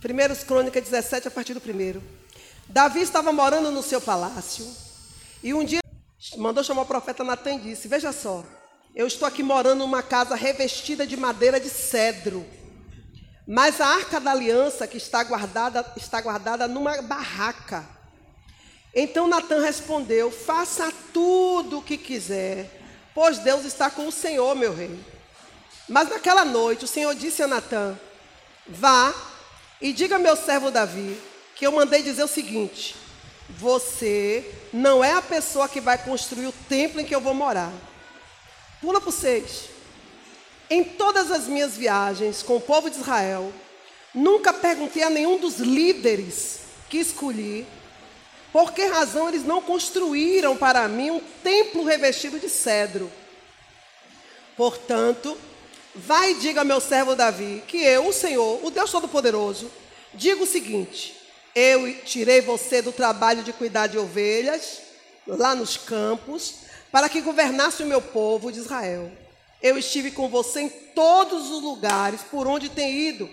Primeiros Crônicas 17, a partir do 1. Davi estava morando no seu palácio e um dia mandou chamar o profeta Natã e disse: veja só, eu estou aqui morando numa casa revestida de madeira de cedro, mas a arca da aliança que está guardada numa barraca. Então Natã respondeu: faça tudo o que quiser, pois Deus está com o Senhor, meu rei. Mas naquela noite o Senhor disse a Natã: vá e diga ao meu servo Davi que eu mandei dizer o seguinte: você não é a pessoa que vai construir o templo em que eu vou morar. Pula para o 6. Em todas as minhas viagens com o povo de Israel, nunca perguntei a nenhum dos líderes que escolhi por que razão eles não construíram para mim um templo revestido de cedro. Portanto, vai e diga ao meu servo Davi que eu, o Senhor, o Deus Todo-Poderoso, digo o seguinte: eu tirei você do trabalho de cuidar de ovelhas lá nos campos para que governasse o meu povo de Israel. Eu estive com você em todos os lugares por onde tem ido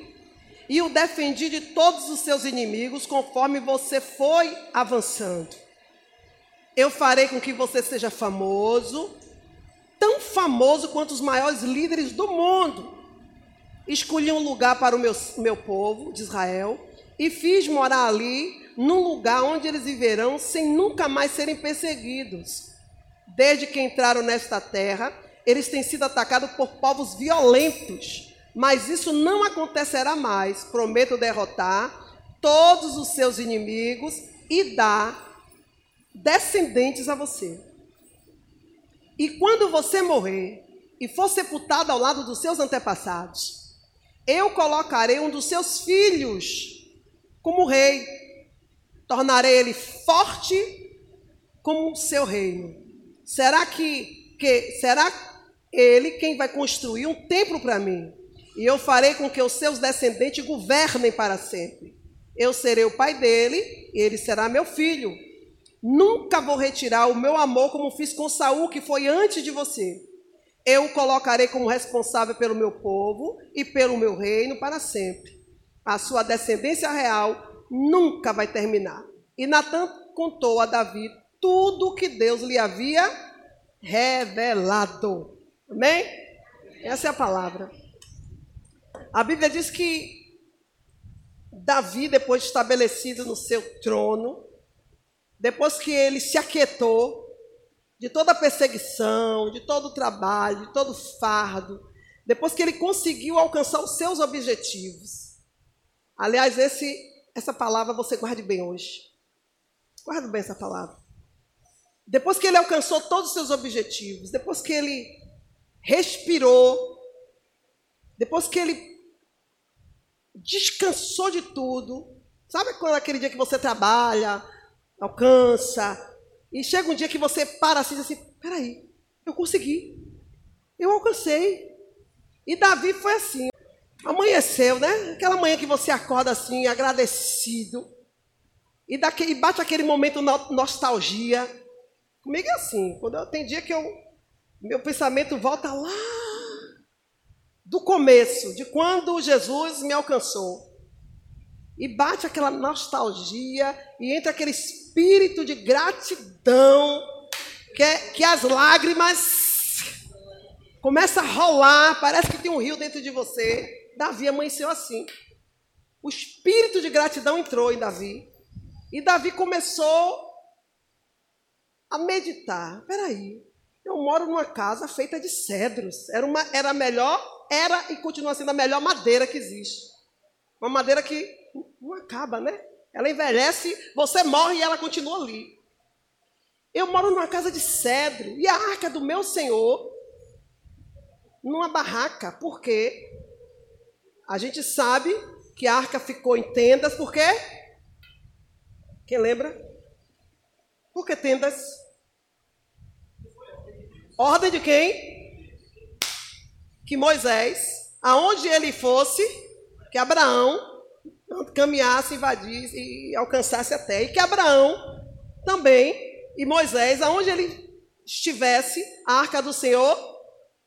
e o defendi de todos os seus inimigos conforme você foi avançando. Eu farei com que você seja famoso, tão famoso quanto os maiores líderes do mundo. Escolhi um lugar para o meu povo de Israel e fiz morar ali, num lugar onde eles viverão sem nunca mais serem perseguidos. Desde que entraram nesta terra, eles têm sido atacados por povos violentos, mas isso não acontecerá mais. Prometo derrotar todos os seus inimigos e dar descendentes a você. E quando você morrer e for sepultado ao lado dos seus antepassados, eu colocarei um dos seus filhos como rei, tornarei ele forte como o seu reino. Será ele quem vai construir um templo para mim? E eu farei com que os seus descendentes governem para sempre. Eu serei o pai dele e ele será meu filho. Nunca vou retirar o meu amor como fiz com Saul, que foi antes de você. Eu o colocarei como responsável pelo meu povo e pelo meu reino para sempre. A sua descendência real nunca vai terminar. E Natã contou a Davi tudo o que Deus lhe havia revelado. Amém? Essa é a palavra. A Bíblia diz que Davi, depois de estabelecido no seu trono, depois que ele se aquietou de toda a perseguição, de todo o trabalho, de todo o fardo, depois que ele conseguiu alcançar os seus objetivos. Aliás, essa palavra você guarde bem hoje. Guarda bem essa palavra. Depois que ele alcançou todos os seus objetivos, depois que ele respirou, depois que ele descansou de tudo, sabe quando aquele dia que você trabalha, alcança, e chega um dia que você para assim e diz assim: peraí, eu consegui, eu alcancei. E Davi foi assim. Amanheceu, né? Aquela manhã que você acorda assim, agradecido. E bate aquele momento nostalgia. Comigo é assim. Tem dia que meu pensamento volta lá do começo, de quando Jesus me alcançou. E bate aquela nostalgia e entra aquele espírito de gratidão que as lágrimas começam a rolar. Parece que tem um rio dentro de você. Davi amanheceu assim. O espírito de gratidão entrou em Davi. E Davi começou a meditar. Peraí, eu moro numa casa feita de cedros. Era e continua sendo a melhor madeira que existe. Uma madeira que não acaba, né? Ela envelhece, você morre e ela continua ali. Eu moro numa casa de cedro. E a arca do meu Senhor numa barraca. Por quê? A gente sabe que a arca ficou em tendas, por quê? Quem lembra? Por que tendas? Ordem de quem? Que Moisés, aonde ele fosse, que Abraão caminhasse, invadisse e alcançasse a terra. E que Abraão também, e Moisés, aonde ele estivesse, a arca do Senhor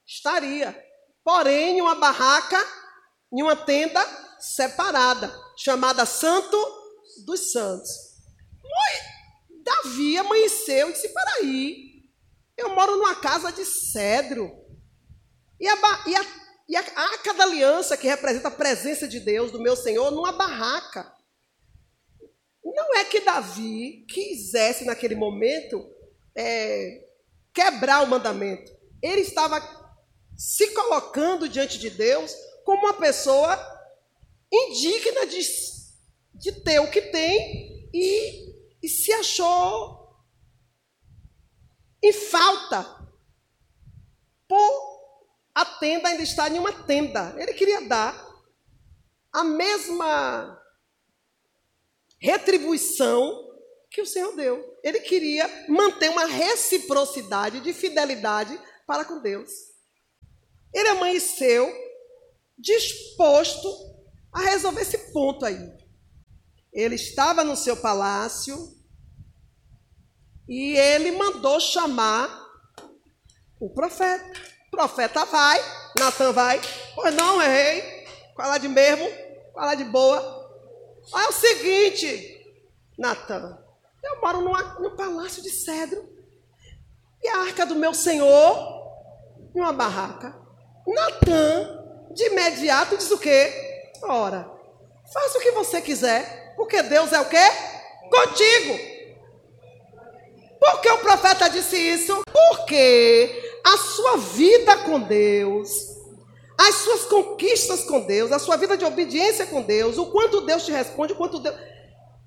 estaria. Porém, uma barraca, em uma tenda, separada, chamada Santo dos Santos. Davi amanheceu e disse, peraí, eu moro numa casa de cedro. E a arca da aliança, que representa a presença de Deus, do meu Senhor, numa barraca. Não é que Davi quisesse, naquele momento, quebrar o mandamento. Ele estava se colocando diante de Deus como uma pessoa indigna de ter o que tem e se achou em falta por a tenda ainda estar em uma tenda. Ele queria dar a mesma retribuição que o Senhor deu. Ele queria manter uma reciprocidade de fidelidade para com Deus. Ele amanheceu disposto a resolver esse ponto aí. Ele estava no seu palácio e ele mandou chamar o profeta. O profeta vai, Natã vai, pois não, errei, qual é de mesmo, qual é de boa. Olha o seguinte, Natã, eu moro num palácio de cedro e a arca do meu Senhor em uma barraca. Natã, de imediato, diz o quê? Ora, faça o que você quiser, porque Deus é o quê? Contigo. Por que o profeta disse isso? Porque a sua vida com Deus, as suas conquistas com Deus, a sua vida de obediência com Deus, o quanto Deus te responde, o quanto Deus...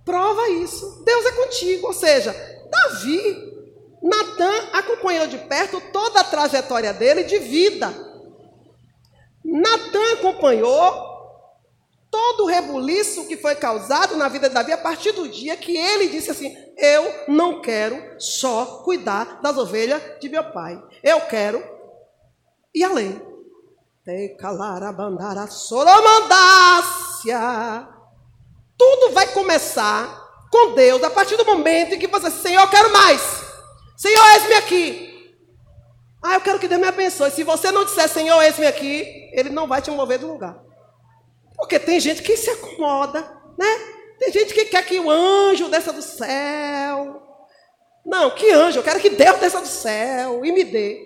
Prova isso. Deus é contigo. Ou seja, Davi, Natã acompanhou de perto toda a trajetória dele de vida. Natã acompanhou todo o rebuliço que foi causado na vida de Davi a partir do dia que ele disse assim, eu não quero só cuidar das ovelhas de meu pai. Eu quero ir além. Tudo vai começar com Deus a partir do momento em que você diz, Senhor, eu quero mais. Senhor, eis-me aqui. Eu quero que Deus me abençoe. Se você não disser, Senhor, eis-me aqui, Ele não vai te mover do lugar. Porque tem gente que se acomoda, né? Tem gente que quer que o anjo desça do céu. Não, que anjo? Eu quero que Deus desça do céu e me dê.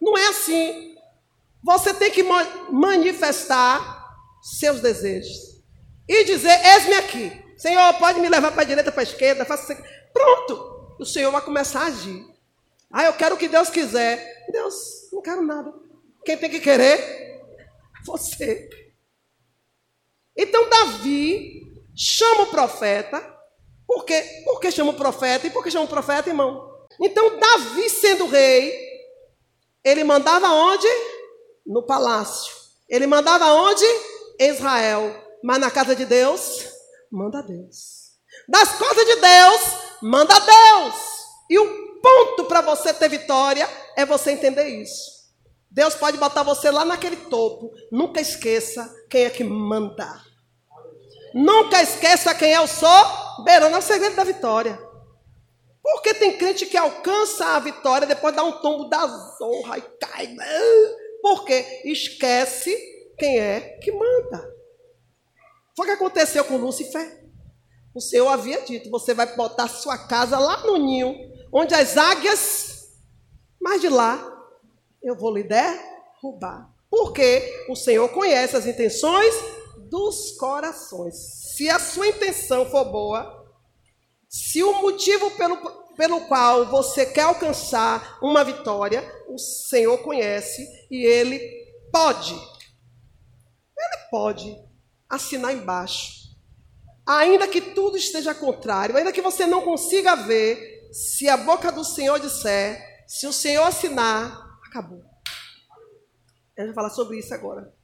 Não é assim. Você tem que manifestar seus desejos. E dizer, eis-me aqui. Senhor, pode me levar para a direita, para a esquerda. Faça assim. Pronto. O Senhor vai começar a agir. Eu quero o que Deus quiser. Deus, não quero nada. Quem tem que querer? Você. Então, Davi chama o profeta. Por quê? Por que chama o profeta? E por que chama o profeta, irmão? Então, Davi sendo rei, ele mandava onde? No palácio. Ele mandava onde? Israel. Mas na casa de Deus, manda Deus. Das coisas de Deus, manda Deus. E o ponto para você ter vitória é você entender isso. Deus pode botar você lá naquele topo. Nunca esqueça quem é que manda. Nunca esqueça quem eu sou. Beirando é o segredo da vitória. Porque tem crente que alcança a vitória, depois dá um tombo da zorra e cai. Porque esquece quem é que manda. Foi o que aconteceu com Lúcifer. O Senhor havia dito, você vai botar sua casa lá no ninho, onde as águias, mas de lá eu vou lhe derrubar. Porque o Senhor conhece as intenções dos corações. Se a sua intenção for boa, se o motivo pelo qual você quer alcançar uma vitória, o Senhor conhece e Ele pode assinar embaixo. Ainda que tudo esteja contrário, ainda que você não consiga ver, se a boca do Senhor disser, se o Senhor assinar, acabou. Eu vou falar sobre isso agora.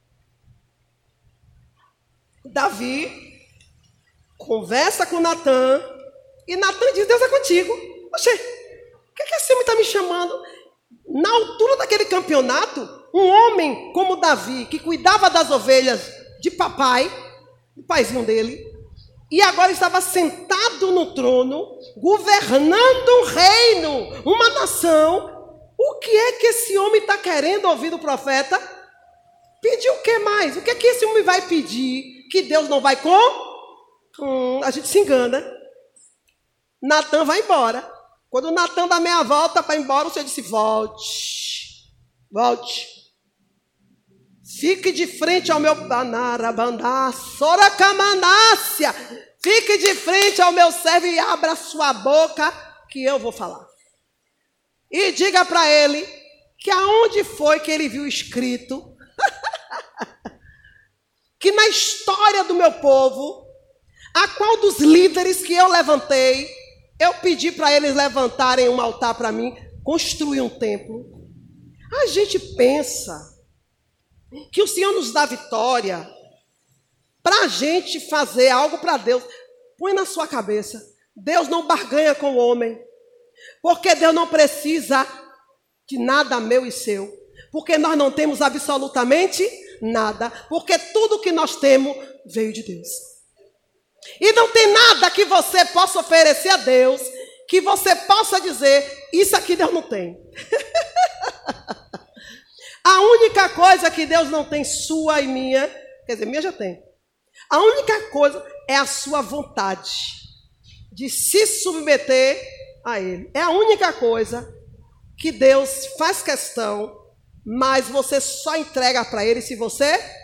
Davi conversa com Natã e Natã diz, Deus é contigo. Oxê, o que esse homem está me chamando? Na altura daquele campeonato, um homem como Davi, que cuidava das ovelhas de papai, o paizinho dele, e agora estava sentado no trono, governando um reino, uma nação. O que é que esse homem está querendo ouvir do profeta? Pedir o que mais? O que é que esse homem vai pedir que Deus não vai com? A gente se engana. Natã vai embora. Quando Natã dá meia volta para ir embora, o Senhor disse, volte. Volte. Fique de frente ao meu... Fique de frente ao meu servo e abra sua boca que eu vou falar. E diga para ele que aonde foi que ele viu escrito que na história do meu povo, a qual dos líderes que eu levantei, eu pedi para eles levantarem um altar para mim, construir um templo. A gente pensa que o Senhor nos dá vitória para a gente fazer algo para Deus. Põe na sua cabeça, Deus não barganha com o homem, porque Deus não precisa de nada meu e seu, porque nós não temos absolutamente nada, porque tudo que nós temos veio de Deus. E não tem nada que você possa oferecer a Deus, que você possa dizer, isso aqui Deus não tem. A única coisa que Deus não tem, sua e minha, quer dizer, minha já tem. A única coisa é a sua vontade de se submeter a Ele. É a única coisa que Deus faz questão, mas você só entrega para Ele se você...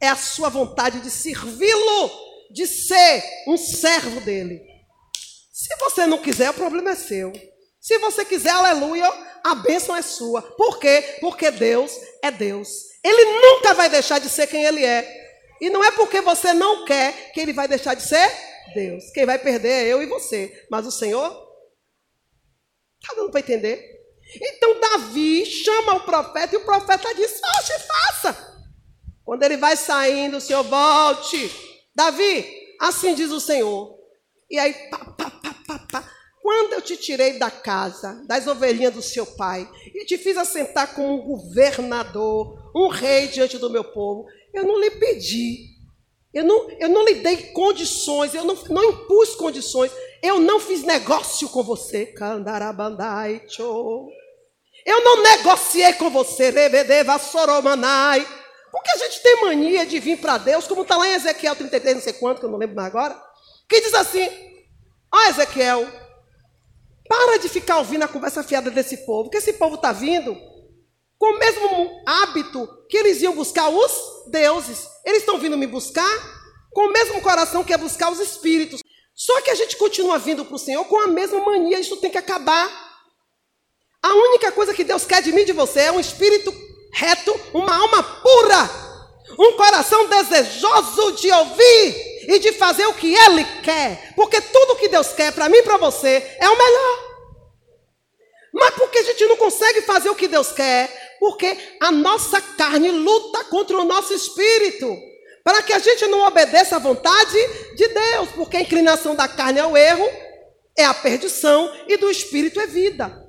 É a sua vontade de servi-lo, de ser um servo dele. Se você não quiser, o problema é seu. Se você quiser, aleluia, a bênção é sua. Por quê? Porque Deus é Deus. Ele nunca vai deixar de ser quem ele é. E não é porque você não quer que ele vai deixar de ser Deus. Quem vai perder é eu e você. Mas o Senhor, está dando para entender? Então Davi chama o profeta e o profeta diz, faça. Quando ele vai saindo, o Senhor, volte. Davi, assim diz o Senhor. E aí, quando eu te tirei da casa, das ovelhinhas do seu pai, e te fiz assentar como um governador, um rei diante do meu povo, eu não lhe pedi. Eu não lhe dei condições, eu não impus condições. Eu não fiz negócio com você. Candarabandai, tchô. Eu não negociei com você. Revedeva soromanai. Porque a gente tem mania de vir para Deus, como está lá em Ezequiel 33, não sei quanto, que eu não lembro mais agora, que diz assim, ó Ezequiel, para de ficar ouvindo a conversa fiada desse povo, que esse povo está vindo com o mesmo hábito que eles iam buscar os deuses. Eles estão vindo me buscar com o mesmo coração que é buscar os espíritos. Só que a gente continua vindo para o Senhor com a mesma mania, isso tem que acabar. A única coisa que Deus quer de mim e de você é um espírito reto, uma alma pura, um coração desejoso de ouvir e de fazer o que Ele quer. Porque tudo que Deus quer para mim e para você é o melhor. Mas por que a gente não consegue fazer o que Deus quer? Porque a nossa carne luta contra o nosso espírito, para que a gente não obedeça à vontade de Deus. Porque a inclinação da carne é o erro, é a perdição, e do espírito é vida.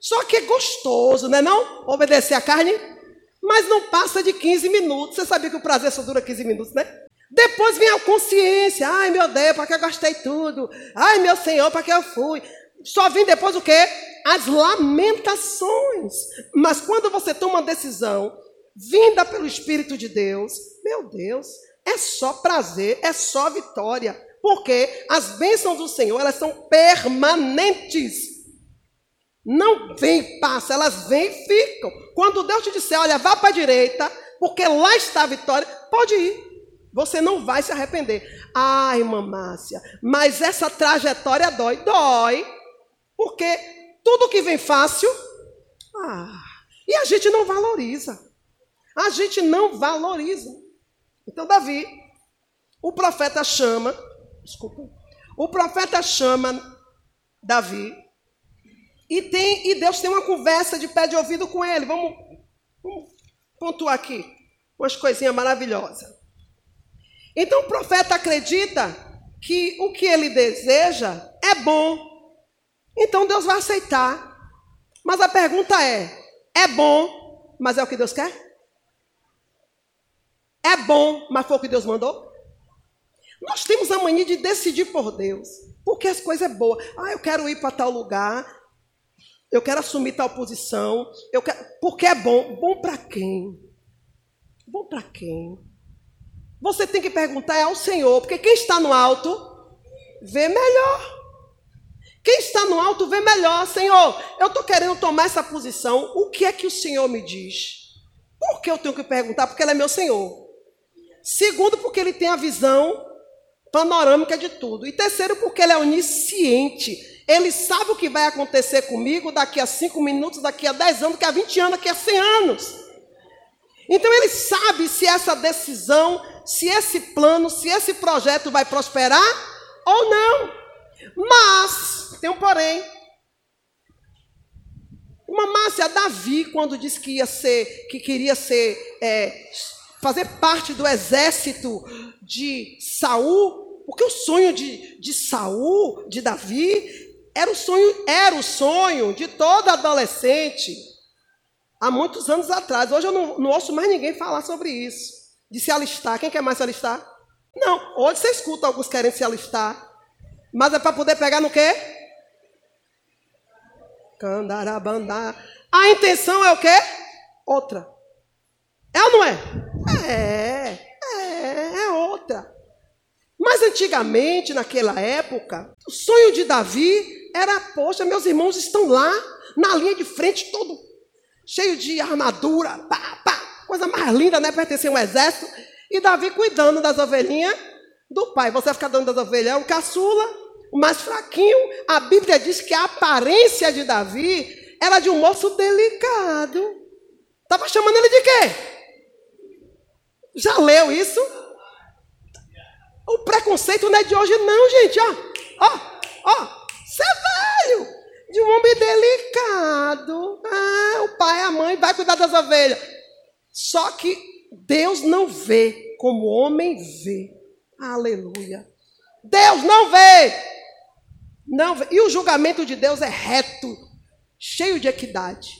Só que é gostoso, não é não? Obedecer a carne, mas não passa de 15 minutos. Você sabia que o prazer só dura 15 minutos, né? Depois vem a consciência. Ai, meu Deus, para que eu gastei tudo? Ai, meu Senhor, para que eu fui? Só vem depois o quê? As lamentações. Mas quando você toma uma decisão vinda pelo Espírito de Deus, meu Deus, é só prazer, é só vitória. Porque as bênçãos do Senhor, elas são permanentes. Não vem e passa, elas vêm e ficam. Quando Deus te disser, olha, vá para a direita, porque lá está a vitória, pode ir. Você não vai se arrepender. Ai, irmã Márcia, mas essa trajetória dói. Dói, porque tudo que vem fácil, e a gente não valoriza. A gente não valoriza. Então, Davi, o profeta chama Davi, E Deus tem uma conversa de pé de ouvido com ele. Vamos pontuar aqui umas coisinhas maravilhosas. Então o profeta acredita que o que ele deseja é bom. Então Deus vai aceitar. Mas a pergunta é bom, mas é o que Deus quer? É bom, mas foi o que Deus mandou? Nós temos a mania de decidir por Deus, porque as coisas são boas. Eu quero ir para tal lugar. eu quero assumir tal posição, eu quero, porque é bom. Bom para quem? Bom para quem? Você tem que perguntar ao Senhor, porque quem está no alto vê melhor. Quem está no alto vê melhor. Senhor, eu estou querendo tomar essa posição, o que é que o Senhor me diz? Por que eu tenho que perguntar? Porque Ele é meu Senhor. Segundo, porque Ele tem a visão panorâmica de tudo. E terceiro, porque Ele é onisciente. Ele sabe o que vai acontecer comigo daqui a 5 minutos, daqui a 10 anos, daqui a 20 anos, daqui a 100 anos. Então Ele sabe se essa decisão, se esse plano, se esse projeto vai prosperar ou não. Mas, tem um porém. Uma Márcia, Davi, quando disse que ia ser, que queria ser, fazer parte do exército de Saul, porque o sonho de Saul, de Davi, era o sonho de toda adolescente. Há muitos anos atrás. Hoje eu não ouço mais ninguém falar sobre isso. De se alistar. Quem quer mais se alistar? Não. Hoje você escuta alguns querem se alistar. Mas é para poder pegar no quê? Candarabandá. A intenção é o quê? Outra. É ou não é? É outra. Mas antigamente, naquela época, o sonho de Davi era, poxa, meus irmãos estão lá, na linha de frente, todo cheio de armadura, pá, pá, coisa mais linda, né? Pertencia a um exército. E Davi cuidando das ovelhinhas do pai. Você vai ficar dando das ovelhas, o caçula, o mais fraquinho. A Bíblia diz que a aparência de Davi era de um moço delicado. Estava chamando ele de quê? Já leu isso? O preconceito não é de hoje, não, gente. Ó, você é velho. De um homem delicado. Ah, o pai, a mãe, vai cuidar das ovelhas. Só que Deus não vê como o homem vê. Aleluia. Deus não vê. Não vê. E o julgamento de Deus é reto, cheio de equidade.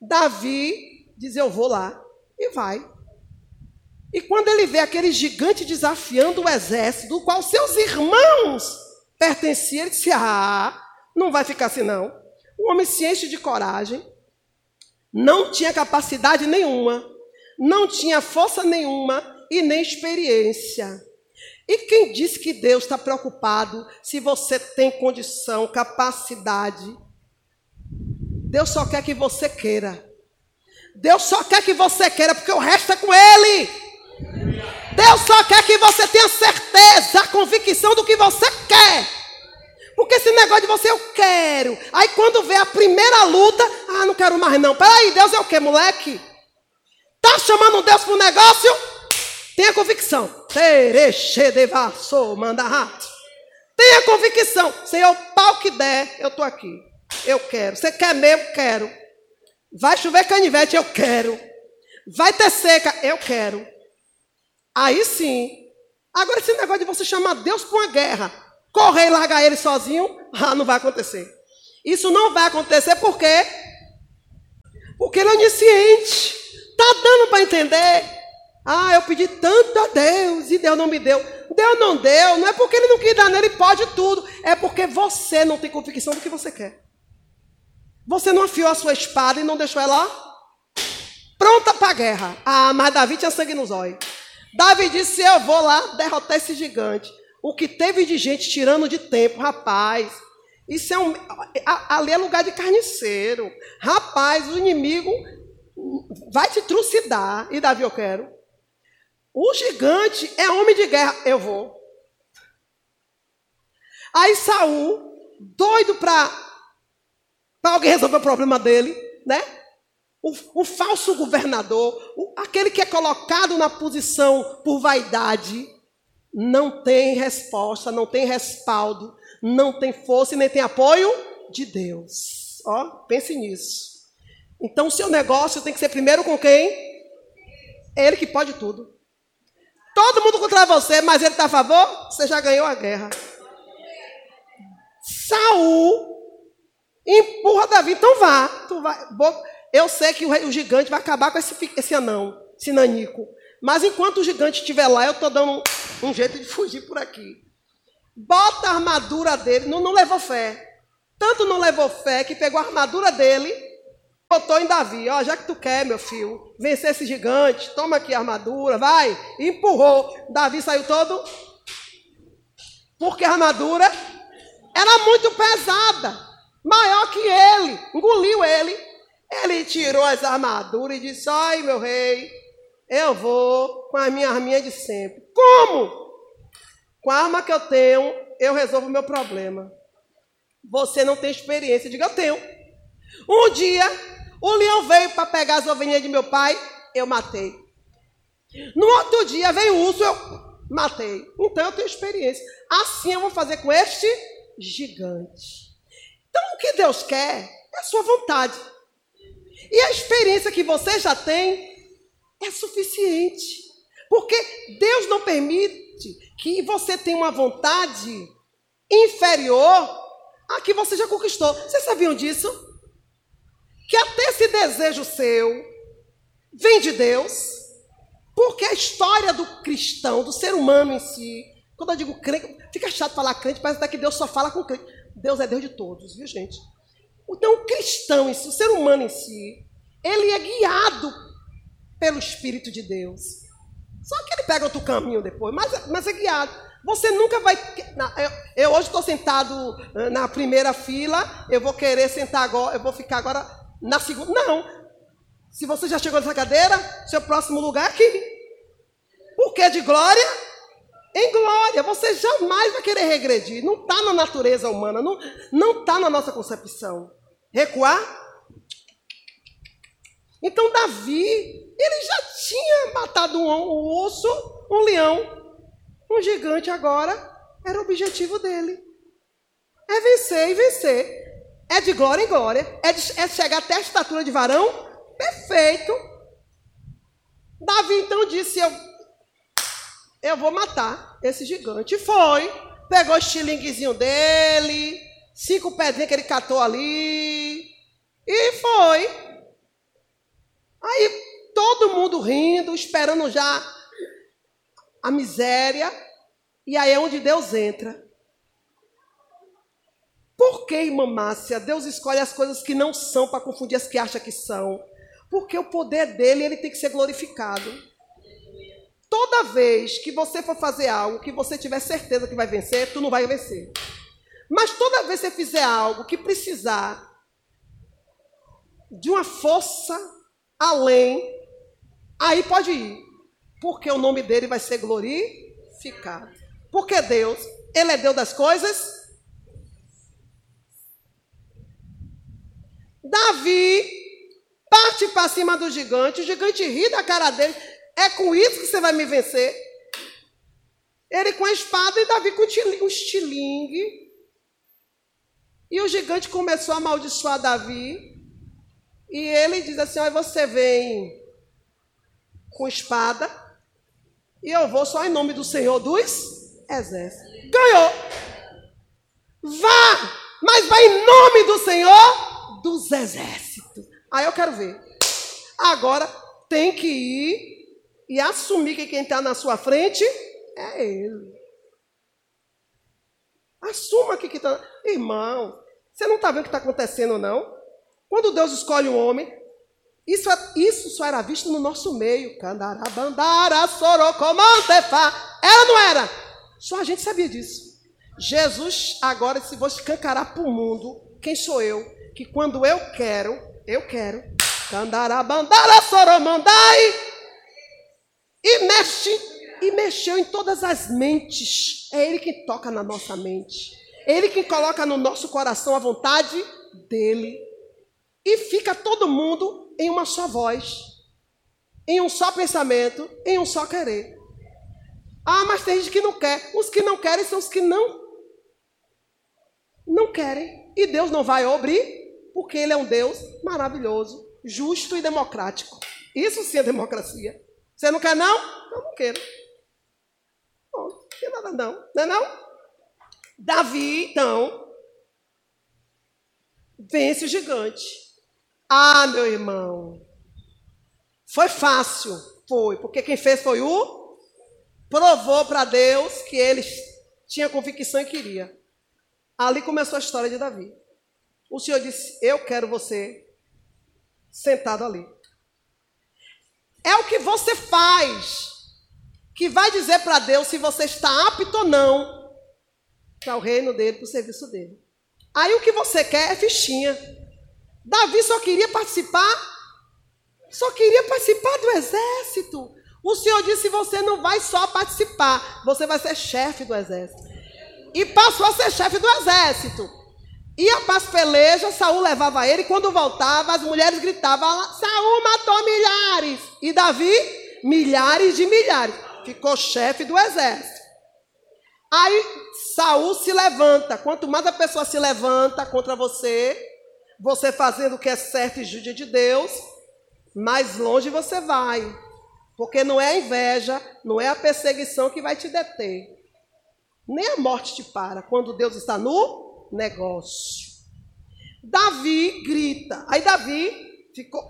Davi diz, eu vou lá. E vai. E quando ele vê aquele gigante desafiando o exército, do qual seus irmãos pertenciam, ele disse, não vai ficar assim, não. O homem se enche de coragem. Não tinha capacidade nenhuma. Não tinha força nenhuma e nem experiência. E quem diz que Deus está preocupado se você tem condição, capacidade? Deus só quer que você queira. Deus só quer que você queira, porque o resto é com Ele. Deus só quer que você tenha certeza, a convicção do que você quer. Porque esse negócio de você, eu quero. Aí quando vê a primeira luta, não quero mais não. Peraí, Deus é o quê, moleque? Tá chamando Deus pro negócio? Tenha convicção. Tenha convicção. Senhor, o pau que der, eu tô aqui. Eu quero. Você quer mesmo? Quero. Vai chover canivete? Eu quero. Vai ter seca? Eu quero. Aí sim. Agora esse negócio de você chamar Deus pra uma guerra, correr e largar ele sozinho, não vai acontecer. Isso não vai acontecer por quê? Porque ele é onisciente. Está dando para entender? Eu pedi tanto a Deus e Deus não me deu. Deus não deu, não é porque ele não quis dar, ele pode tudo. É porque você não tem convicção do que você quer. Você não afiou a sua espada e não deixou ela pronta para a guerra. Mas Davi tinha sangue nos olhos. Davi disse, eu vou lá derrotar esse gigante. O que teve de gente tirando de tempo, rapaz, isso é ali é lugar de carniceiro. Rapaz, o inimigo vai te trucidar. E Davi, eu quero. O gigante é homem de guerra. Eu vou. Aí Saul, doido para alguém resolver o problema dele, né? O falso governador, aquele que é colocado na posição por vaidade, não tem resposta, não tem respaldo, não tem força e nem tem apoio de Deus. Pense nisso. Então, o seu negócio tem que ser primeiro com quem? Ele que pode tudo. Todo mundo contra você, mas ele está a favor, você já ganhou a guerra. Saul empurra Davi, então vá. Tu vai. Eu sei que o gigante vai acabar com esse anão, esse nanico. Mas enquanto o gigante estiver lá, eu estou dando um jeito de fugir por aqui. Bota a armadura dele. Não levou fé. Tanto não levou fé que pegou a armadura dele e botou em Davi. Ó, já que tu quer, meu filho, vencer esse gigante, toma aqui a armadura, vai. E empurrou. Davi saiu todo. Porque a armadura era muito pesada. Maior que ele. Engoliu ele. Ele tirou as armaduras e disse, ai, meu rei, eu vou com a minha arminha de sempre. Como? Com a arma que eu tenho, eu resolvo o meu problema. Você não tem experiência. Diga, eu tenho. Um dia, o leão veio para pegar as ovelhinhas de meu pai, eu matei. No outro dia, veio o urso, eu matei. Então, eu tenho experiência. Assim eu vou fazer com este gigante. Então, o que Deus quer é a sua vontade. E a experiência que você já tem é suficiente. Porque Deus não permite que você tenha uma vontade inferior à que você já conquistou. Vocês sabiam disso? Que até esse desejo seu vem de Deus. Porque a história do cristão, do ser humano em si, quando eu digo crente, fica chato falar crente, parece até que Deus só fala com crente. Deus é Deus de todos, viu, gente? Então, o cristão em si, o ser humano em si, ele é guiado pelo Espírito de Deus. Só que ele pega outro caminho depois, mas é guiado. Você nunca vai... Eu hoje estou sentado na primeira fila, eu vou querer sentar agora, eu vou ficar agora na segunda. Não. Se você já chegou nessa cadeira, seu próximo lugar é aqui. Porque de glória em glória. Você jamais vai querer regredir. Não está na natureza humana, não está na nossa concepção. Recuar? Então, Davi, ele já tinha matado um urso, um leão, um gigante. Agora era o objetivo dele. É vencer e vencer. É de glória em glória. É chegar até a estatura de varão perfeito. Davi, então, disse, eu vou matar esse gigante. Foi, pegou o estilinguezinho dele, 5 pedrinhas que ele catou ali, e foi. Aí todo mundo rindo, esperando já a miséria. E aí é onde Deus entra. Por que, irmã Márcia, Deus escolhe as coisas que não são para confundir as que acha que são? Porque o poder dele, ele tem que ser glorificado. Toda vez que você for fazer algo que você tiver certeza que vai vencer, tu não vai vencer. Mas toda vez que você fizer algo que precisar de uma força além, aí pode ir, porque o nome dele vai ser glorificado. Porque Deus, ele é Deus das coisas. Davi parte para cima do gigante, o gigante ri da cara dele, é com isso que você vai me vencer. Ele com a espada e Davi com o estilingue. E o gigante começou a amaldiçoar Davi. E ele diz assim, ó, você vem com espada e eu vou só em nome do Senhor dos Exércitos. Ganhou. Vá, mas vai em nome do Senhor dos Exércitos. Aí eu quero ver. Agora tem que ir e assumir que quem está na sua frente é ele. Assuma que quem está... Irmão, você não está vendo o que está acontecendo, não? Quando Deus escolhe um homem, isso só era visto no nosso meio. Era, não era? Só a gente sabia disso. Jesus agora se vou escancarar para o mundo. Quem sou eu? Que quando eu quero, eu quero. E mexe, e mexeu em todas as mentes. É ele que toca na nossa mente. É ele que coloca no nosso coração a vontade dele. E fica todo mundo em uma só voz, em um só pensamento, em um só querer. Ah, mas tem gente que não quer. Os que não querem são os que não querem. E Deus não vai obrigar, porque ele é um Deus maravilhoso, justo e democrático. Isso sim é democracia. Você não quer, não? Eu não quero. Bom, não quer nada, não. Não é, não? Davi, então, vence o gigante. Ah, meu irmão, foi fácil, foi, porque quem fez foi provou para Deus que ele tinha convicção e queria. Ali começou a história de Davi. o Senhor disse, eu quero você sentado ali. É o que você faz que vai dizer para Deus se você está apto ou não para o reino dele, para o serviço dele. Aí o que você quer é fichinha. Davi só queria participar do exército. O Senhor disse, você não vai só participar, você vai ser chefe do exército. E passou a ser chefe do exército. Ia para as pelejas, Saul levava ele, e quando voltava, as mulheres gritavam, Saul matou milhares. E Davi, milhares de milhares. Ficou chefe do exército. Aí Saul se levanta. Quanto mais a pessoa se levanta contra você, você fazendo o que é certo e judia de Deus, mais longe você vai. Porque não é a inveja, não é a perseguição que vai te deter. Nem a morte te para, quando Deus está no negócio. Davi grita. Aí Davi ficou...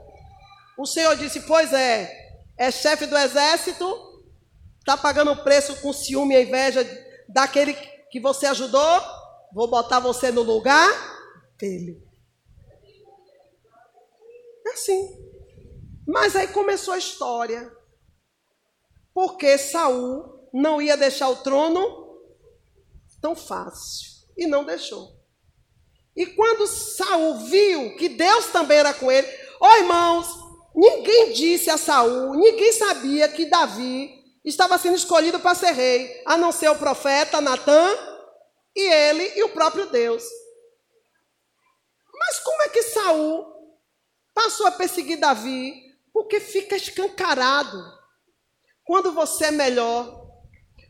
O Senhor disse, pois é chefe do exército, está pagando o preço com ciúme e inveja daquele que você ajudou, vou botar você no lugar dele. É assim. Mas aí começou a história. Porque Saul não ia deixar o trono tão fácil. E não deixou. E quando Saul viu que Deus também era com ele, irmãos, ninguém disse a Saul, ninguém sabia que Davi estava sendo escolhido para ser rei, a não ser o profeta Natã e ele e o próprio Deus. Mas como é que Saul passou a perseguir Davi? Porque fica escancarado. Quando você é melhor,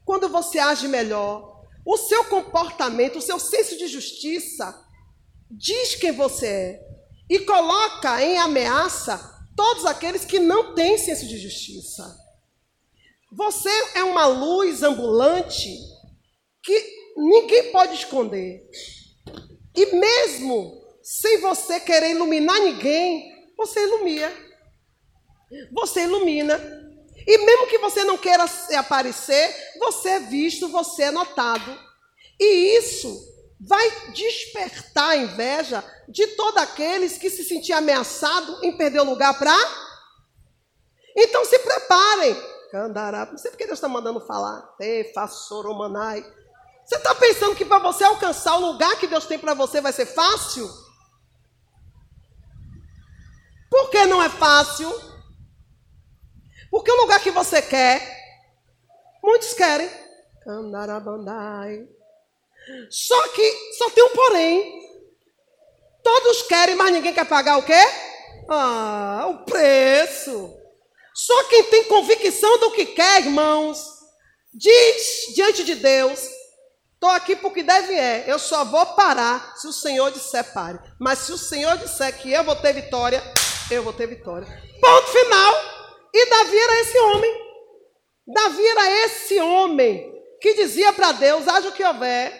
quando você age melhor, o seu comportamento, o seu senso de justiça diz quem você é e coloca em ameaça todos aqueles que não têm senso de justiça. Você é uma luz ambulante que ninguém pode esconder. E mesmo sem você querer iluminar ninguém, você ilumina. E mesmo que você não queira aparecer, você é visto, você é notado. E isso vai despertar a inveja de todos aqueles que se sentiam ameaçados em perder o lugar para... Então se preparem. Candará, não sei porque Deus está mandando falar. Você está pensando que para você alcançar o lugar que Deus tem para você vai ser fácil? Por que não é fácil? Porque o lugar que você quer, muitos querem. Só que só tem um porém. Todos querem, mas ninguém quer pagar o quê? O preço. Só quem tem convicção do que quer, irmãos, diz diante de Deus, estou aqui porque deve é. Eu só vou parar se o Senhor disser pare. Mas se o Senhor disser que eu vou ter vitória. Ponto final. E Davi era esse homem que dizia para Deus, haja o que houver,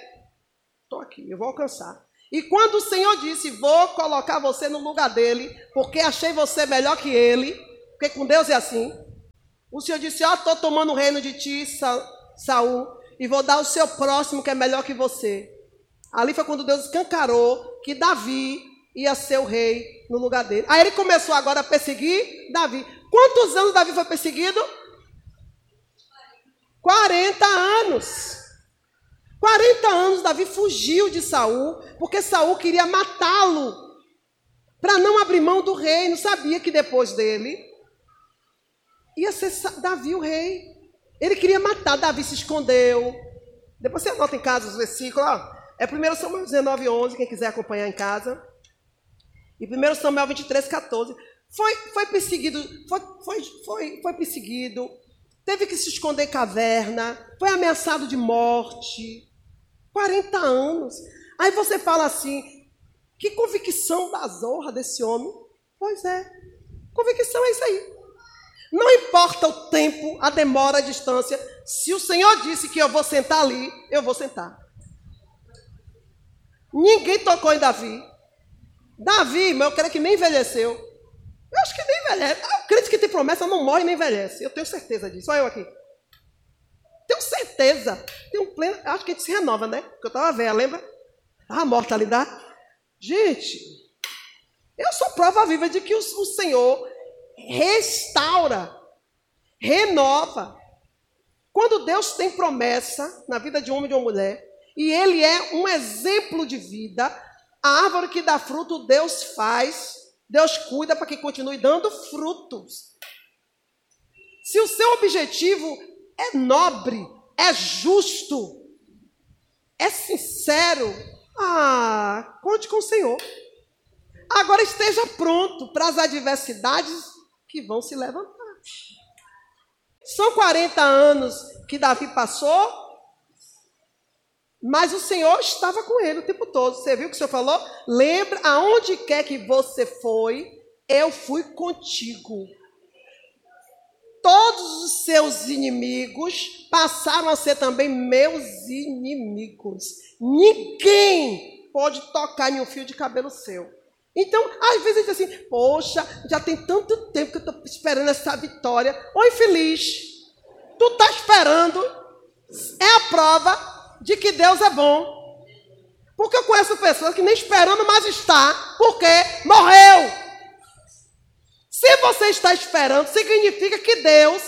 estou aqui, eu vou alcançar. E quando o Senhor disse, vou colocar você no lugar dele, porque achei você melhor que ele, porque com Deus é assim, o Senhor disse, estou tomando o reino de ti, Saul, e vou dar o seu próximo que é melhor que você. Ali foi quando Deus escancarou que Davi ia ser o rei no lugar dele. Aí ele começou agora a perseguir Davi. Quantos anos Davi foi perseguido? 40 anos. 40 anos Davi fugiu de Saul, porque Saul queria matá-lo, para não abrir mão do reino. Sabia que depois dele ia ser Davi o rei. Ele queria matar, Davi se escondeu. Depois você anota em casa os versículos. É 1 Samuel 19, 11, quem quiser acompanhar em casa. E 1 Samuel 23, 14. Foi perseguido, teve que se esconder em caverna, foi ameaçado de morte, 40 anos. Aí você fala assim, que convicção da zorra desse homem. Pois é, convicção é isso aí. Não importa o tempo, a demora, a distância, se o Senhor disse que eu vou sentar ali, eu vou sentar. Ninguém tocou em Davi. Davi, mas eu creio que nem envelheceu. Eu acho que nem envelhece. O crente que tem promessa não morre nem envelhece. Eu tenho certeza disso. Olha eu aqui. Tenho certeza. Acho que a gente se renova, né? Porque eu estava velha, lembra? Estava morta ali, tá? Gente, eu sou prova viva de que o Senhor restaura, renova. Quando Deus tem promessa na vida de um homem e de uma mulher, e ele é um exemplo de vida, a árvore que dá fruto, Deus faz, Deus cuida para que continue dando frutos. Se o seu objetivo é nobre, é justo, é sincero, conte com o Senhor. Agora esteja pronto para as adversidades que vão se levantar. São 40 anos que Davi passou, mas o Senhor estava com ele o tempo todo. Você viu o que o Senhor falou? Lembra, aonde quer que você foi, eu fui contigo. Todos os seus inimigos passaram a ser também meus inimigos. Ninguém pode tocar em um fio de cabelo seu. Então, às vezes a gente diz assim, poxa, já tem tanto tempo que eu estou esperando essa vitória. Ô infeliz, tu está esperando, é a prova de que Deus é bom. Porque eu conheço pessoas que nem esperando mais está, porque morreu. Se você está esperando, significa que Deus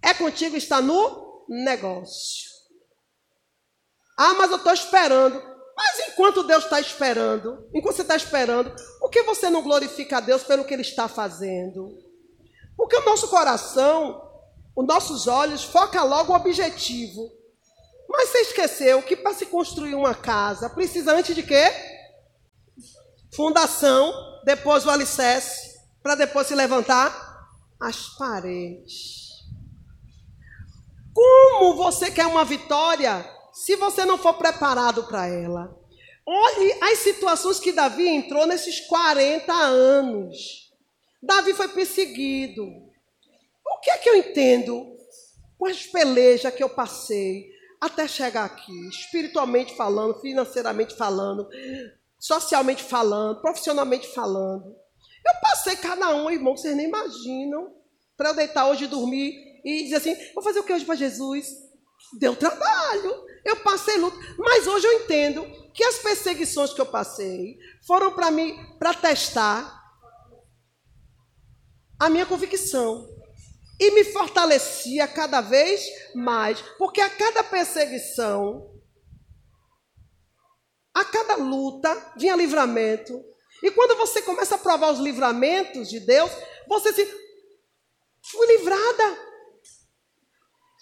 é contigo e está no negócio. Ah, mas eu estou esperando. Mas enquanto Deus está esperando, enquanto você está esperando, por que você não glorifica a Deus pelo que Ele está fazendo? Porque o nosso coração, os nossos olhos focam logo o objetivo. Mas você esqueceu que para se construir uma casa, precisa antes de quê? Fundação, depois o alicerce. Para depois se levantar as paredes. Como você quer uma vitória se você não for preparado para ela? Olhe as situações que Davi entrou nesses 40 anos. Davi foi perseguido. O que é que eu entendo com as pelejas que eu passei até chegar aqui? Espiritualmente falando, financeiramente falando, socialmente falando, profissionalmente falando. Eu passei cada um, irmão, que vocês nem imaginam, para eu deitar hoje e dormir e dizer assim, vou fazer o que hoje para Jesus? Deu trabalho, eu passei luta, mas hoje eu entendo que as perseguições que eu passei foram para mim, para testar a minha convicção e me fortalecia cada vez mais, porque a cada perseguição, a cada luta, vinha livramento. E quando você começa a provar os livramentos de Deus, você se... Fui livrada.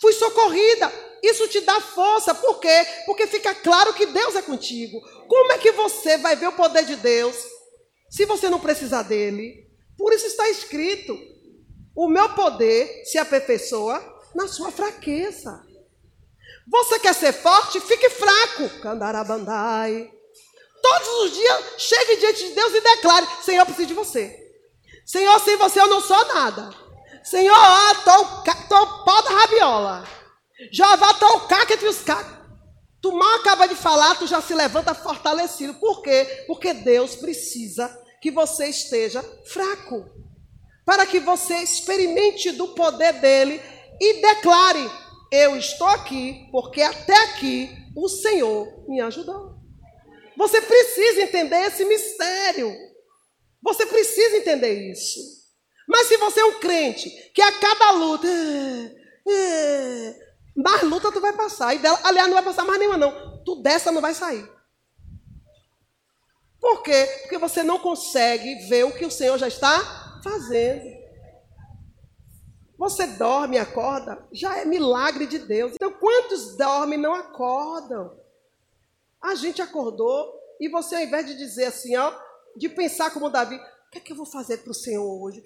Fui socorrida. Isso te dá força. Por quê? Porque fica claro que Deus é contigo. Como é que você vai ver o poder de Deus se você não precisar dele? Por isso está escrito. O meu poder se aperfeiçoa na sua fraqueza. Você quer ser forte? Fique fraco. Candarabandai. Todos os dias, chegue diante de Deus e declare, Senhor, eu preciso de você. Senhor, sem você eu não sou nada. Senhor, estou o pau da rabiola. Já vá o caco entre os cacos. Tu mal acaba de falar, tu já se levanta fortalecido. Por quê? Porque Deus precisa que você esteja fraco. Para que você experimente do poder dele e declare, eu estou aqui, porque até aqui o Senhor me ajudou. Você precisa entender esse mistério. Você precisa entender isso. Mas se você é um crente, que a cada luta, mais luta tu vai passar. E dela, aliás, não vai passar mais nenhuma não. Tu dessa não vai sair. Por quê? Porque você não consegue ver o que o Senhor já está fazendo. Você dorme e acorda, já é milagre de Deus. Então, quantos dormem e não acordam? A gente acordou e você, ao invés de dizer assim, ó, de pensar como Davi, o que é que eu vou fazer para o Senhor hoje?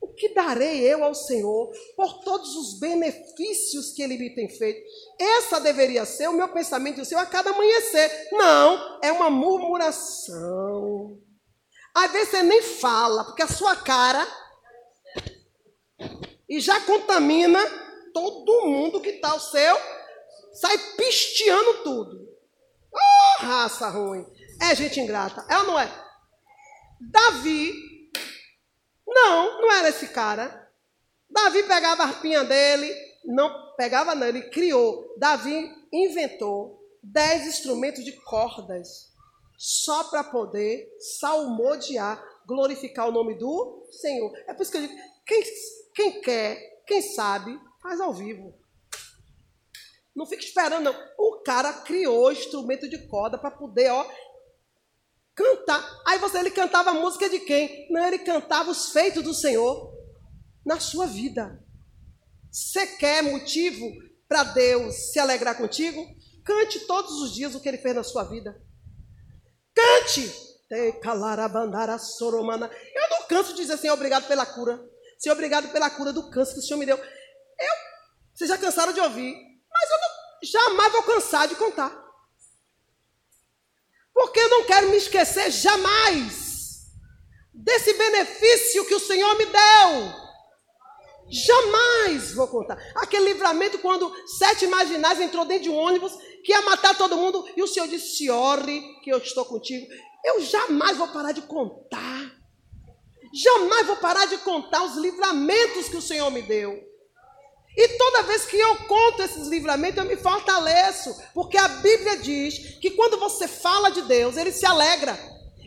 O que darei eu ao Senhor por todos os benefícios que Ele me tem feito? Essa deveria ser o meu pensamento do Senhor a cada amanhecer. Não, é uma murmuração. Às vezes você nem fala, porque a sua cara e já contamina todo mundo que está ao seu. Sai pisteando tudo. Oh, raça ruim. É gente ingrata. Ela não é. Davi, não era esse cara. Davi pegava a harpinha dele, não pegava não, ele criou. Davi inventou 10 instrumentos de cordas. só para poder salmodiar, glorificar o nome do Senhor. É por isso que eu digo, quem quer, quem sabe, faz ao vivo. Não fica esperando, não. O cara criou o instrumento de corda para poder, ó, cantar. Aí ele cantava a música de quem? Não, ele cantava os feitos do Senhor na sua vida. Você quer motivo para Deus se alegrar contigo? Cante todos os dias o que ele fez na sua vida. Cante! Eu não canso de dizer, Senhor, obrigado pela cura. Senhor, obrigado pela cura do câncer que o Senhor me deu. Vocês já cansaram de ouvir, mas eu não, jamais vou cansar de contar. Porque eu não quero me esquecer jamais desse benefício que o Senhor me deu. Jamais vou contar. Aquele livramento quando 7 marginais entrou dentro de um ônibus que ia matar todo mundo e o Senhor disse, se ore que eu estou contigo. Eu jamais vou parar de contar. Jamais vou parar de contar os livramentos que o Senhor me deu. E toda vez que eu conto esses livramentos, eu me fortaleço. Porque a Bíblia diz que quando você fala de Deus, ele se alegra.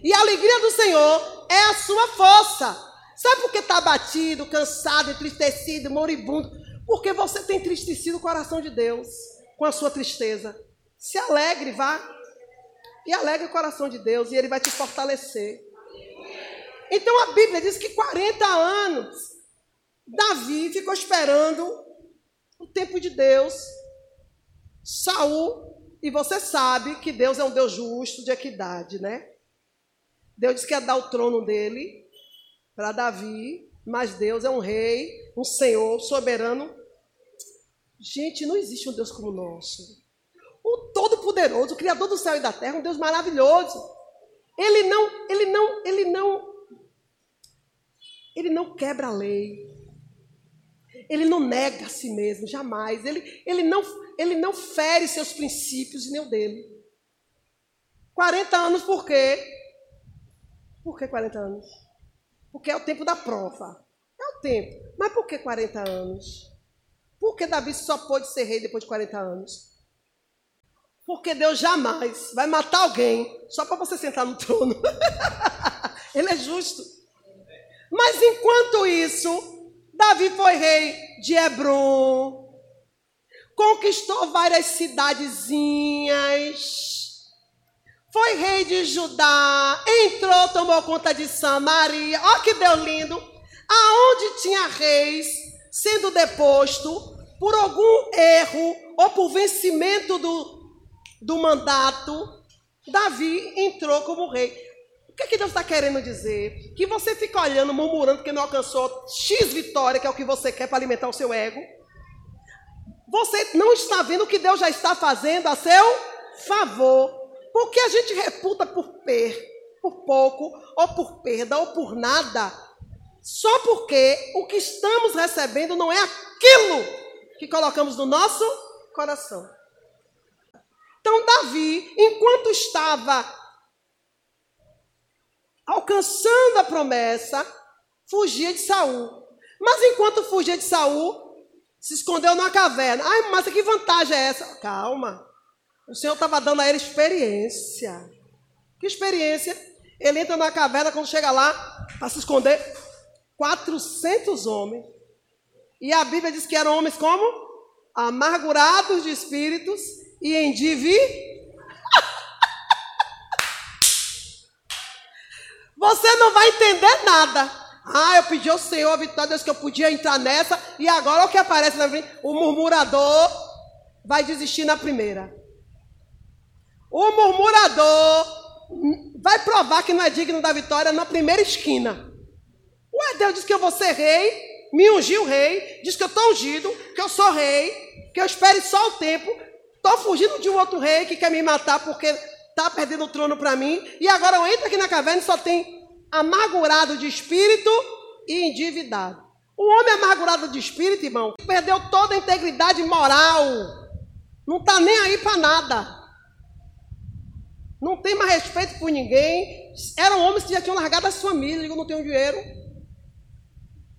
E a alegria do Senhor é a sua força. Sabe por que está abatido, cansado, entristecido, moribundo? Porque você tem entristecido o coração de Deus com a sua tristeza. Se alegre, vá. E alegre o coração de Deus e ele vai te fortalecer. Então a Bíblia diz que 40 anos, Davi ficou esperando o tempo de Deus. Saul, e você sabe que Deus é um Deus justo, de equidade, né? Deus disse que ia dar o trono dele para Davi, mas Deus é um rei, um senhor soberano. Gente, não existe um Deus como o nosso. O Todo-Poderoso, o Criador do céu e da terra, um Deus maravilhoso. Ele não quebra a lei. Ele não nega a si mesmo, jamais. Ele não fere seus princípios e nem o dele. 40 anos por quê? Por que 40 anos? Porque é o tempo da prova. É o tempo. Mas por que 40 anos? Por que Davi só pôde ser rei depois de 40 anos? Porque Deus jamais vai matar alguém só para você sentar no trono. Ele é justo. Mas enquanto isso, Davi foi rei de Hebrom, conquistou várias cidadezinhas, foi rei de Judá, entrou, tomou conta de Samaria. Ó que Deus lindo! Aonde tinha reis sendo deposto por algum erro ou por vencimento do mandato, Davi entrou como rei. O que Deus está querendo dizer? Que você fica olhando, murmurando que não alcançou X vitória, que é o que você quer para alimentar o seu ego. Você não está vendo o que Deus já está fazendo a seu favor. Porque a gente reputa por pouco, ou por perda, ou por nada. Só porque o que estamos recebendo não é aquilo que colocamos no nosso coração. Então Davi, enquanto estava alcançando a promessa, fugia de Saul. Mas enquanto fugia de Saul, se escondeu numa caverna. Ai, mas que vantagem é essa? Calma. O Senhor estava dando a ele experiência. Que experiência? Ele entra numa caverna, quando chega lá, para se esconder, 400 homens. E a Bíblia diz que eram homens como? Amargurados de espíritos e endividados. Você não vai entender nada. Ah, eu pedi ao Senhor a vitória, Deus, que eu podia entrar nessa. E agora olha o que aparece na frente. O murmurador vai desistir na primeira. O murmurador vai provar que não é digno da vitória na primeira esquina. Ué, Deus disse que eu vou ser rei, me ungiu rei, diz que eu estou ungido, que eu sou rei, que eu espere só o tempo. Estou fugindo de um outro rei que quer me matar porque está perdendo o trono para mim. E agora eu entro aqui na caverna e só tem amargurado de espírito e endividado. O homem amargurado de espírito, irmão, perdeu toda a integridade moral. Não está nem aí para nada. Não tem mais respeito por ninguém. Eram homens que já tinham largado as famílias. Digo, não tenho dinheiro.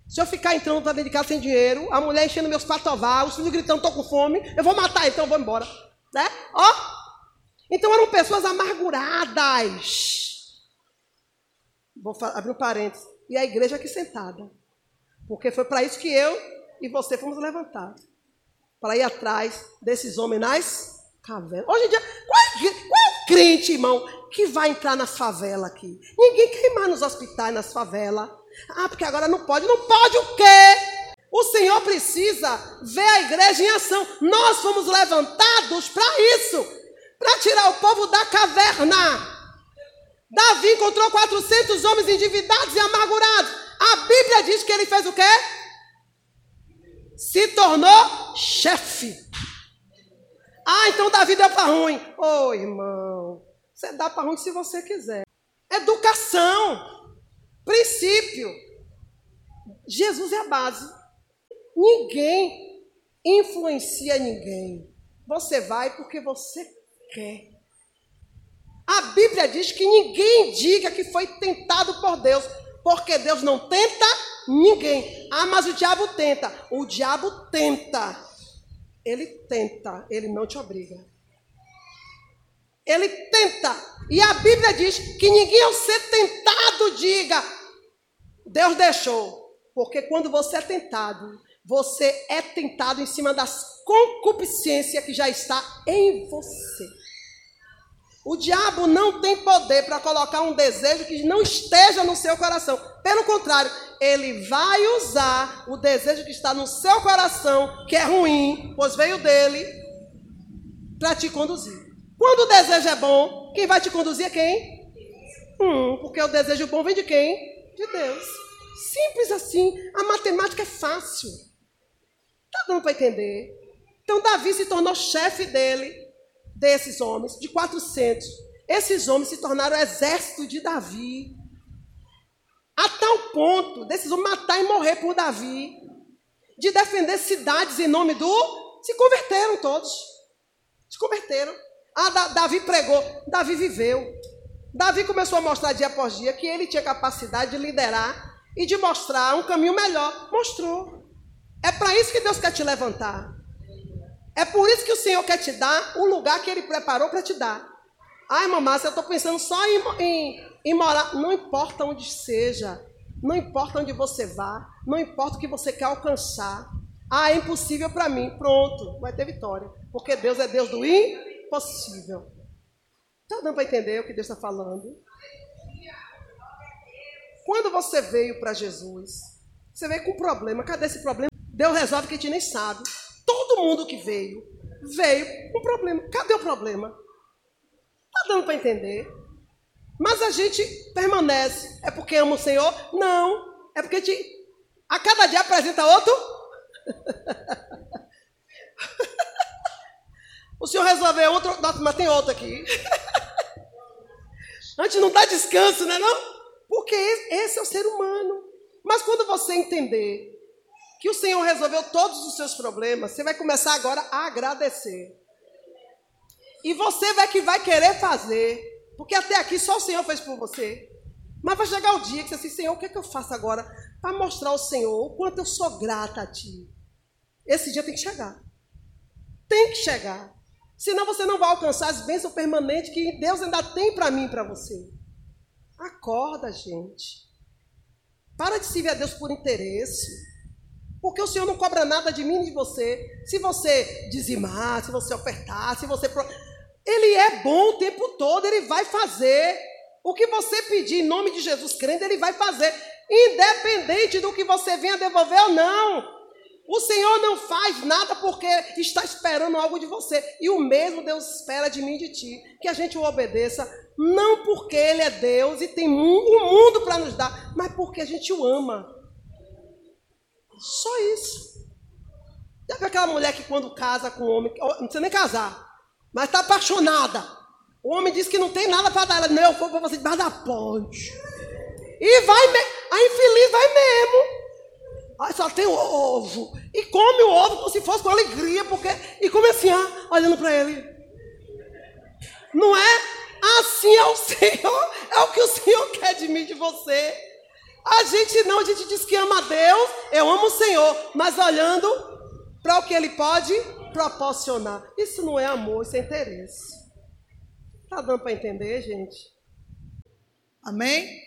Se eu ficar entrando para dentro de casa sem dinheiro, a mulher enchendo meus patovar, os filhos gritando, estou com fome, eu vou matar ele, então eu vou embora. Né? Ó. Então eram pessoas amarguradas. Vou abrir um parênteses. E a igreja aqui sentada. Porque foi para isso que eu e você fomos levantados. Para ir atrás desses homens nas cavernas. Hoje em dia, qual é o crente, irmão, que vai entrar nas favelas aqui? Ninguém quer ir mais nos hospitais, nas favelas. Ah, porque agora não pode. Não pode o quê? O Senhor precisa ver a igreja em ação. Nós fomos levantados para isso. Para tirar o povo da caverna. Davi encontrou 400 homens endividados e amargurados. A Bíblia diz que ele fez o quê? Se tornou chefe. Ah, então Davi deu para ruim. Ô, irmão, você dá para ruim se você quiser. Educação, princípio. Jesus é a base. Ninguém influencia ninguém. Você vai porque você quer. A Bíblia diz que ninguém diga que foi tentado por Deus, porque Deus não tenta ninguém. Ah, mas o diabo tenta. O diabo tenta. Ele tenta, ele não te obriga. Ele tenta. E a Bíblia diz que ninguém ao ser tentado diga, Deus deixou. Porque quando você é tentado em cima das concupiscências que já está em você. O diabo não tem poder para colocar um desejo que não esteja no seu coração. Pelo contrário, ele vai usar o desejo que está no seu coração, que é ruim, pois veio dele, para te conduzir. Quando o desejo é bom, quem vai te conduzir é quem? Porque o desejo bom vem de quem? De Deus. Simples assim. A matemática é fácil. Está dando para entender? Então Davi se tornou chefe desses homens, de 400. Esses homens se tornaram o exército de Davi. A tal ponto desses homens matar e morrer por Davi, de defender cidades em nome do... Se converteram todos. Se converteram. Ah, Davi pregou. Davi viveu. Davi começou a mostrar dia após dia que ele tinha capacidade de liderar e de mostrar um caminho melhor. Mostrou. É para isso que Deus quer te levantar. É por isso que o Senhor quer te dar o lugar que Ele preparou para te dar. Ai, irmã Márcia, eu estou pensando só em morar. Não importa onde seja. Não importa onde você vá. Não importa o que você quer alcançar. Ah, é impossível para mim. Pronto, vai ter vitória. Porque Deus é Deus do impossível. Está dando para entender o que Deus está falando? Quando você veio para Jesus, você veio com um problema. Cadê esse problema? Deus resolve que a gente nem sabe. Todo mundo que veio com problema. Cadê o problema? Está dando para entender? Mas a gente permanece. É porque ama o Senhor? Não. É porque a cada dia apresenta outro? O Senhor resolveu outro, mas tem outro aqui. Antes não dá descanso, né não? Porque esse é o ser humano. Mas quando você entender que o Senhor resolveu todos os seus problemas, você vai começar agora a agradecer. E você vai querer fazer, porque até aqui só o Senhor fez por você. Mas vai chegar o dia que você diz assim, Senhor, o que é que eu faço agora para mostrar ao Senhor o quanto eu sou grata a Ti? Esse dia tem que chegar. Tem que chegar. Senão você não vai alcançar as bênçãos permanentes que Deus ainda tem para mim e para você. Acorda, gente. Para de servir a Deus por interesse. Porque o Senhor não cobra nada de mim e de você. Se você dizimar, se você ofertar, se você... Ele é bom o tempo todo, Ele vai fazer. O que você pedir em nome de Jesus crendo, Ele vai fazer. Independente do que você venha devolver ou não. O Senhor não faz nada porque está esperando algo de você. E o mesmo Deus espera de mim e de ti, que a gente o obedeça. Não porque Ele é Deus e tem um mundo para nos dar, mas porque a gente o ama. Só isso. Já viu aquela mulher que quando casa com o homem, não precisa nem casar, mas está apaixonada. O homem diz que não tem nada para dar. Ela, não, eu vou para você debaixo da ponte. E vai mesmo. A infeliz vai mesmo. Aí só tem o ovo. E come o ovo como se fosse com alegria. Porque... E come assim, ó, olhando para ele. Não é? Assim é o Senhor. É o que o Senhor quer de mim, de você. A gente não, a gente diz que ama a Deus, eu amo o Senhor, mas olhando para o que Ele pode proporcionar. Isso não é amor, isso é interesse. Tá dando para entender, gente? Amém?